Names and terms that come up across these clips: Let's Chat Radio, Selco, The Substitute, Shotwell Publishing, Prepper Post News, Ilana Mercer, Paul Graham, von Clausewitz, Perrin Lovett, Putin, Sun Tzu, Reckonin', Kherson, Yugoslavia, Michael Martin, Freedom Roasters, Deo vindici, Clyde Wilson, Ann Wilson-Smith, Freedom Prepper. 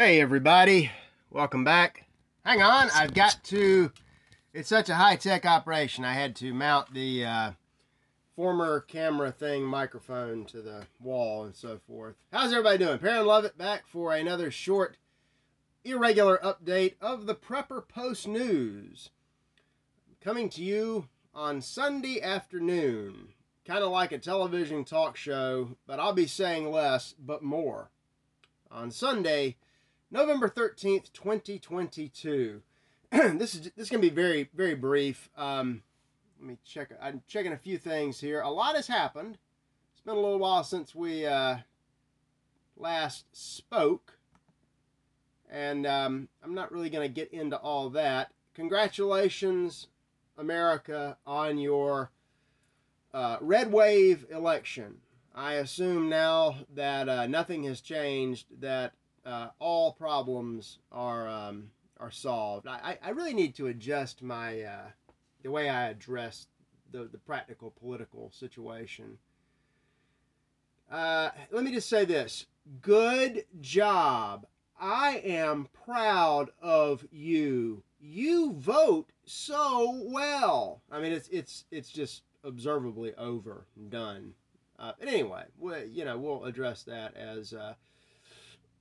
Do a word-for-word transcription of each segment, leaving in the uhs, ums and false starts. Hey everybody, welcome back. Hang on, I've got to, it's such a high-tech operation, I had to mount the uh, former camera thing microphone to the wall and so forth. How's everybody doing? Perrin Lovett back for another short, irregular update of the Prepper Post News. Coming to you on Sunday afternoon, kind of like a television talk show, but I'll be saying less, but more. On Sunday, November thirteenth, twenty twenty-two. This is this is going to be very, very brief. Um, let me check. I'm checking a few things here. A lot has happened. It's been a little while since we uh, last spoke. And um, I'm not really going to get into all that. Congratulations, America, on your uh, red wave election. I assume now that uh, nothing has changed, that Uh, all problems are um, are solved. I, I really need to adjust my uh, the way I address the, the practical political situation. Uh, let me just say this. Good job. I am proud of you. You vote so well. I mean, it's it's it's just observably overdone. Uh, but anyway, we, you know, we'll address that as. Uh,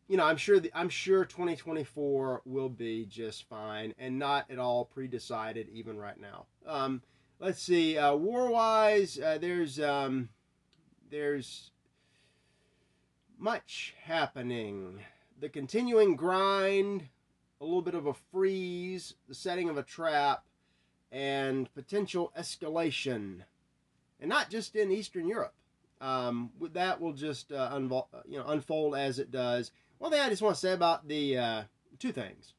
You know, I'm sure the, I'm sure twenty twenty-four will be just fine and not at all pre-decided even right now. Um, let's see, uh, war-wise, uh, there's um, there's much happening. The continuing grind, a little bit of a freeze, the setting of a trap, and potential escalation, and not just in Eastern Europe. Um, that will just uh, unfold, you know, unfold as it does. One thing I just want to say about the, uh, two things.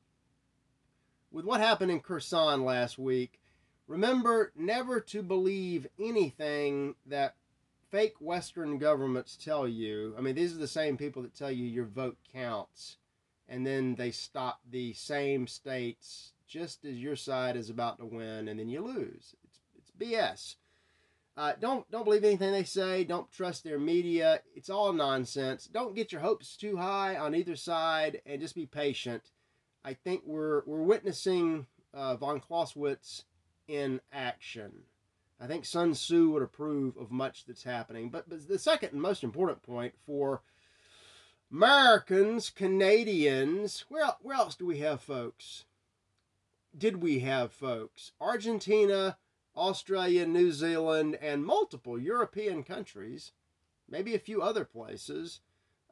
With what happened in Kherson last week, remember never to believe anything that fake Western governments tell you. I mean, these are the same people that tell you your vote counts, and then they stop the same states just as your side is about to win, and then you lose. It's, it's B S. Uh, don't don't believe anything they say. Don't trust their media. It's all nonsense. Don't get your hopes too high on either side, and just be patient. I think we're we're witnessing uh, von Clausewitz in action. I think Sun Tzu would approve of much that's happening. But but the second and most important point for Americans, Canadians, where where else do we have folks? Did we have folks? Argentina, Australia, New Zealand, and multiple European countries, maybe a few other places.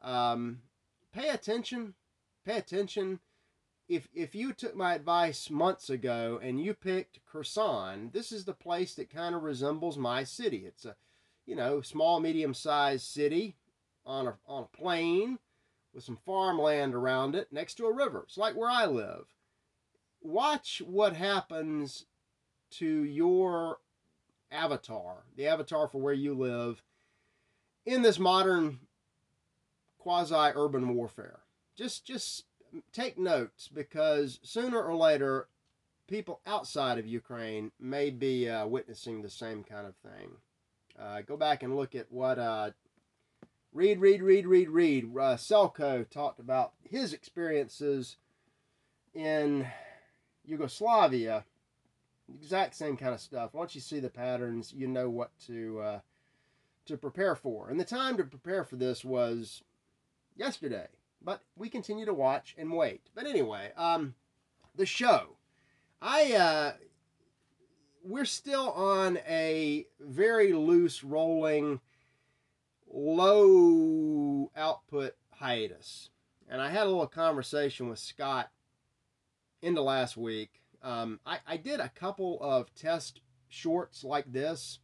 Um, pay attention. Pay attention. If, if you took my advice months ago and you picked Kherson, this is the place that kind of resembles my city. It's a, you know, small, medium-sized city on a, on a plain with some farmland around it next to a river. It's like where I live. Watch what happens to your avatar, the avatar for where you live in this modern quasi-urban warfare. Just, just take notes, because sooner or later, people outside of Ukraine may be uh, witnessing the same kind of thing. Uh, go back and look at what, uh, read, read, read, read, read. Uh, Selco talked about his experiences in Yugoslavia. Exact same kind of stuff. Once you see the patterns, you know what to uh, to prepare for. And the time to prepare for this was yesterday. But we continue to watch and wait. But anyway, um, the show. I uh, we're still on a very loose rolling, low output hiatus. And I had a little conversation with Scott into last week. Um, I, I did a couple of test shorts like this.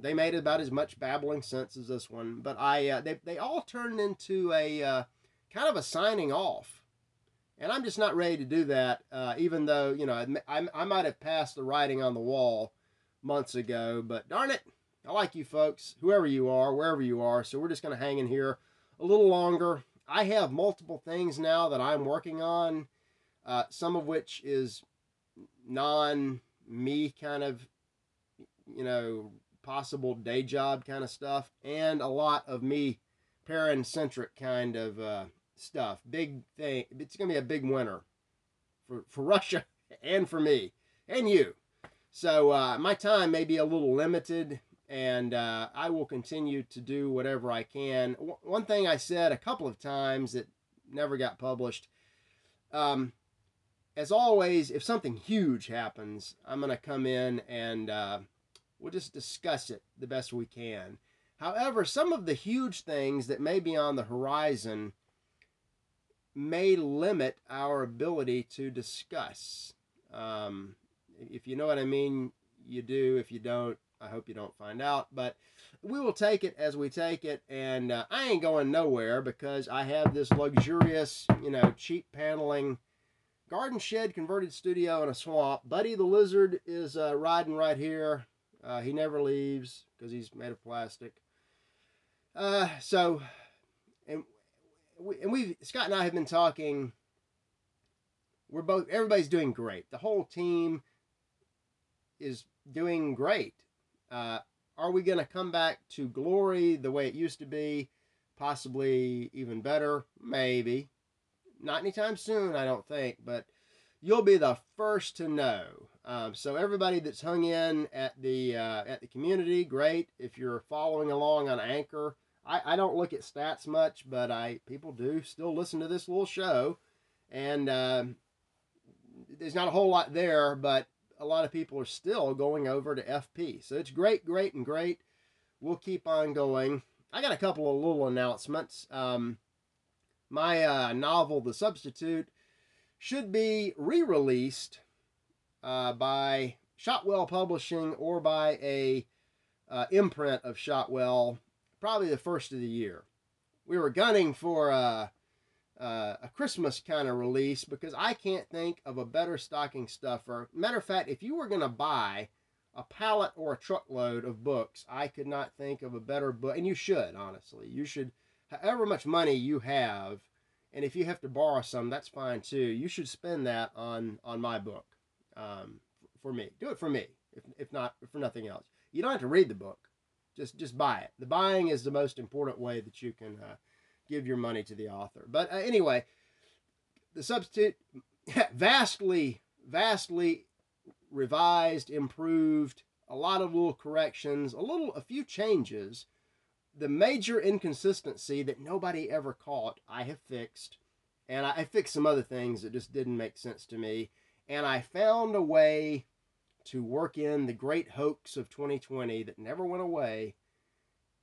They made about as much babbling sense as this one, but I uh, they, they all turned into a uh, kind of a signing off. And I'm just not ready to do that, uh, even though, you know, I, I, I might have passed the writing on the wall months ago, but darn it, I like you folks, whoever you are, wherever you are, so we're just going to hang in here a little longer. I have multiple things now that I'm working on, uh, some of which is non-me kind of, you know, possible day job kind of stuff, and a lot of me Perrin-centric kind of uh, stuff. Big thing. It's going to be a big winter for, for Russia and for me and you. So uh, my time may be a little limited, and uh, I will continue to do whatever I can. W one thing I said a couple of times that never got published. Um, as always, if something huge happens, I'm going to come in and uh, we'll just discuss it the best we can. However, some of the huge things that may be on the horizon may limit our ability to discuss. Um, if you know what I mean, you do. If you don't, I hope you don't find out. But we will take it as we take it, and uh, I ain't going nowhere because I have this luxurious, you know, cheap paneling garden shed converted studio in a swamp. Buddy the Lizard is uh, riding right here. Uh, he never leaves because he's made of plastic. Uh, so, and we, and we, Scott and I have been talking. We're both, everybody's doing great. The whole team is doing great. Uh, are we going to come back to glory the way it used to be? Possibly even better. Maybe. Not anytime soon, I don't think, but you'll be the first to know. Um, so everybody that's hung in at the uh, at the community, great. If you're following along on Anchor, I, I don't look at stats much, but I people do still listen to this little show, and uh, there's not a whole lot there, but a lot of people are still going over to F P. So it's great, great, and great. We'll keep on going. I got a couple of little announcements. Um, my uh, novel, The Substitute, should be re-released Uh, by Shotwell Publishing or by a uh, imprint of Shotwell, probably the first of the year. We were gunning for uh, uh, a Christmas kind of release because I can't think of a better stocking stuffer. Matter of fact, if you were going to buy a pallet or a truckload of books, I could not think of a better book. And you should, honestly. You should, however much money you have, and if you have to borrow some, that's fine too. You should spend that on, on my book. Um, for me, do it for me. If if not for nothing else, you don't have to read the book. Just just buy it. The buying is the most important way that you can uh, give your money to the author. But uh, anyway, The Substitute, vastly vastly revised, improved, a lot of little corrections, a little a few changes. The major inconsistency that nobody ever caught, I have fixed, and I, I fixed some other things that just didn't make sense to me. And I found a way to work in the great hoax of twenty twenty that never went away,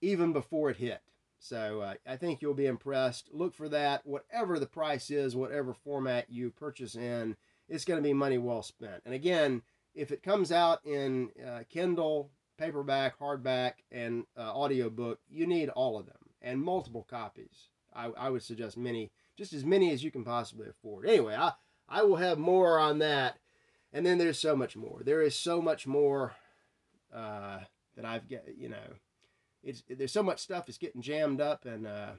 even before it hit. So uh, I think you'll be impressed. Look for that. Whatever the price is, whatever format you purchase in, it's going to be money well spent. And again, if it comes out in uh, Kindle, paperback, hardback, and uh, audiobook, you need all of them and multiple copies. I, I would suggest many, just as many as you can possibly afford. Anyway, I... I will have more on that, and then there's so much more. There is so much more uh, that I've got. You know, it's there's so much stuff that's getting jammed up, and uh,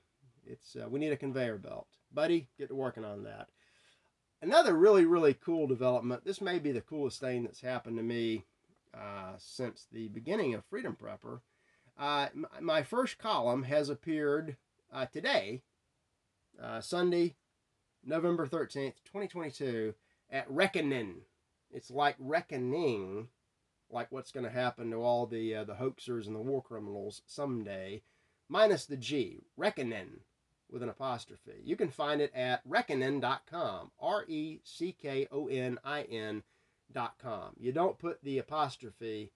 it's uh, we need a conveyor belt, buddy. Get to working on that. Another really really cool development. This may be the coolest thing that's happened to me uh, since the beginning of Freedom Prepper. Uh, my first column has appeared uh, today, uh, Sunday, November thirteenth, twenty twenty-two, at Reckonin'. It's like reckoning, like what's going to happen to all the uh, the hoaxers and the war criminals someday, minus the G, Reckonin', with an apostrophe. You can find it at Reckonin dot com, R E C K O N I N dot com. You don't put the apostrophe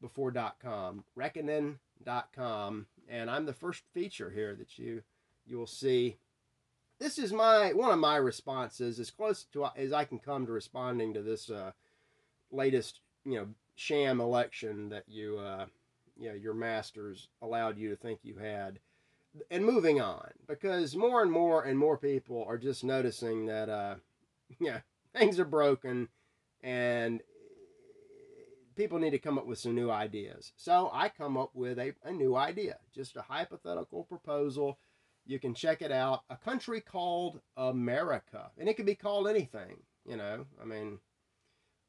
before .com, Reckonin dot com, and I'm the first feature here that you you will see. This is my one of my responses, as close to as I can come to responding to this uh, latest, you know, sham election that you, uh, you know, your masters allowed you to think you had, and moving on, because more and more and more people are just noticing that, uh, yeah, things are broken, and people need to come up with some new ideas. So I come up with a, a new idea, just a hypothetical proposal. You can check it out. A country called America. And it can be called anything, you know. I mean,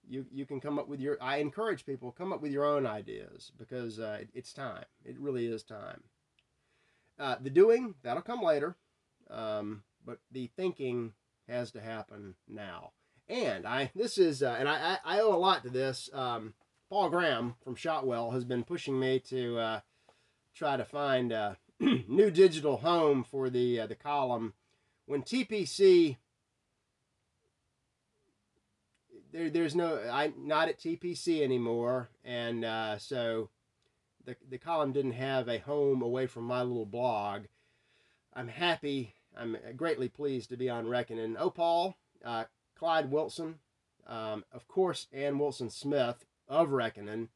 you you can come up with your... I encourage people, come up with your own ideas. Because uh, it, it's time. It really is time. Uh, the doing, that'll come later. Um, but the thinking has to happen now. And I, this is, uh, and I, I owe a lot to this. Um, Paul Graham from Shotwell has been pushing me to uh, try to find a new digital home for the uh, the column. When T P C, there, there's no, I'm not at T P C anymore, and uh, so the the column didn't have a home away from my little blog. I'm happy. I'm greatly pleased to be on Reckonin'. Oh, Paul. Uh, Clyde Wilson, um, of course, Ann Wilson-Smith of Reckonin',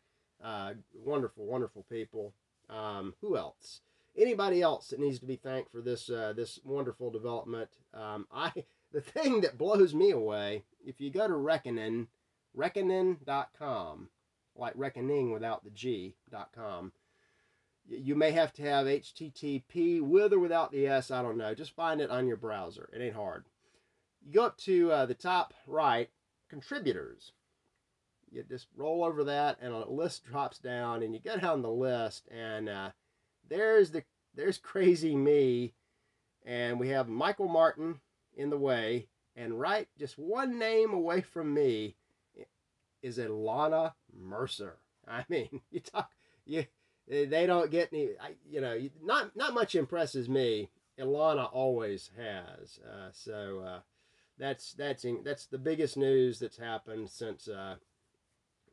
uh, wonderful, wonderful people. Um, who else? Anybody else that needs to be thanked for this uh, this wonderful development? Um, I the thing that blows me away. If you go to Reckonin', Reckonin dot com, like reckoning without the G dot com. You may have to have H T T P with or without the S. I don't know. Just find it on your browser. It ain't hard. You go up to uh, the top right, contributors. You just roll over that, and a list drops down, and you go down the list, and uh, there's the there's Crazy Me, and we have Michael Martin in the way, and right just one name away from me is Ilana Mercer. I mean, you talk, you they don't get any, you know, not not much impresses me. Ilana always has, uh, so. Uh, That's that's in, that's the biggest news that's happened since uh,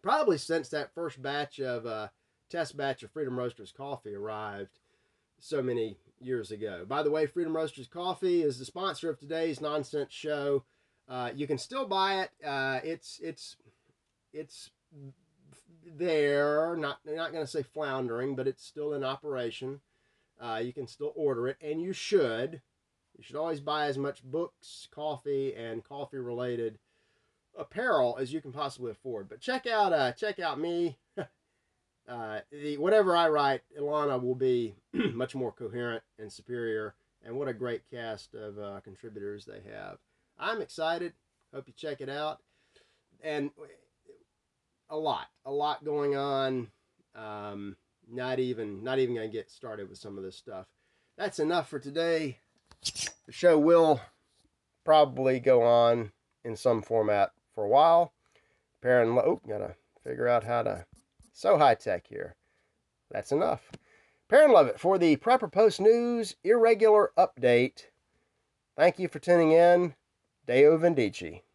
probably since that first batch of uh, test batch of Freedom Roasters coffee arrived so many years ago. By the way, Freedom Roasters coffee is the sponsor of today's nonsense show. Uh, you can still buy it. Uh, it's it's it's there. Not they're not going to say floundering, but it's still in operation. Uh, you can still order it, and you should. You should always buy as much books, coffee, and coffee-related apparel as you can possibly afford. But check out, uh, check out me. uh, the whatever I write, Ilana will be much more coherent and superior. And what a great cast of uh, contributors they have! I'm excited. Hope you check it out. And a lot, a lot going on. Um, not even, not even going to get started with some of this stuff. That's enough for today. The show will probably go on in some format for a while. Perrin, oh, gotta figure out how to, so high tech here. That's enough. Perrin Lovett for the Prepper Post News Irregular Update. Thank you for tuning in. Deo vindici.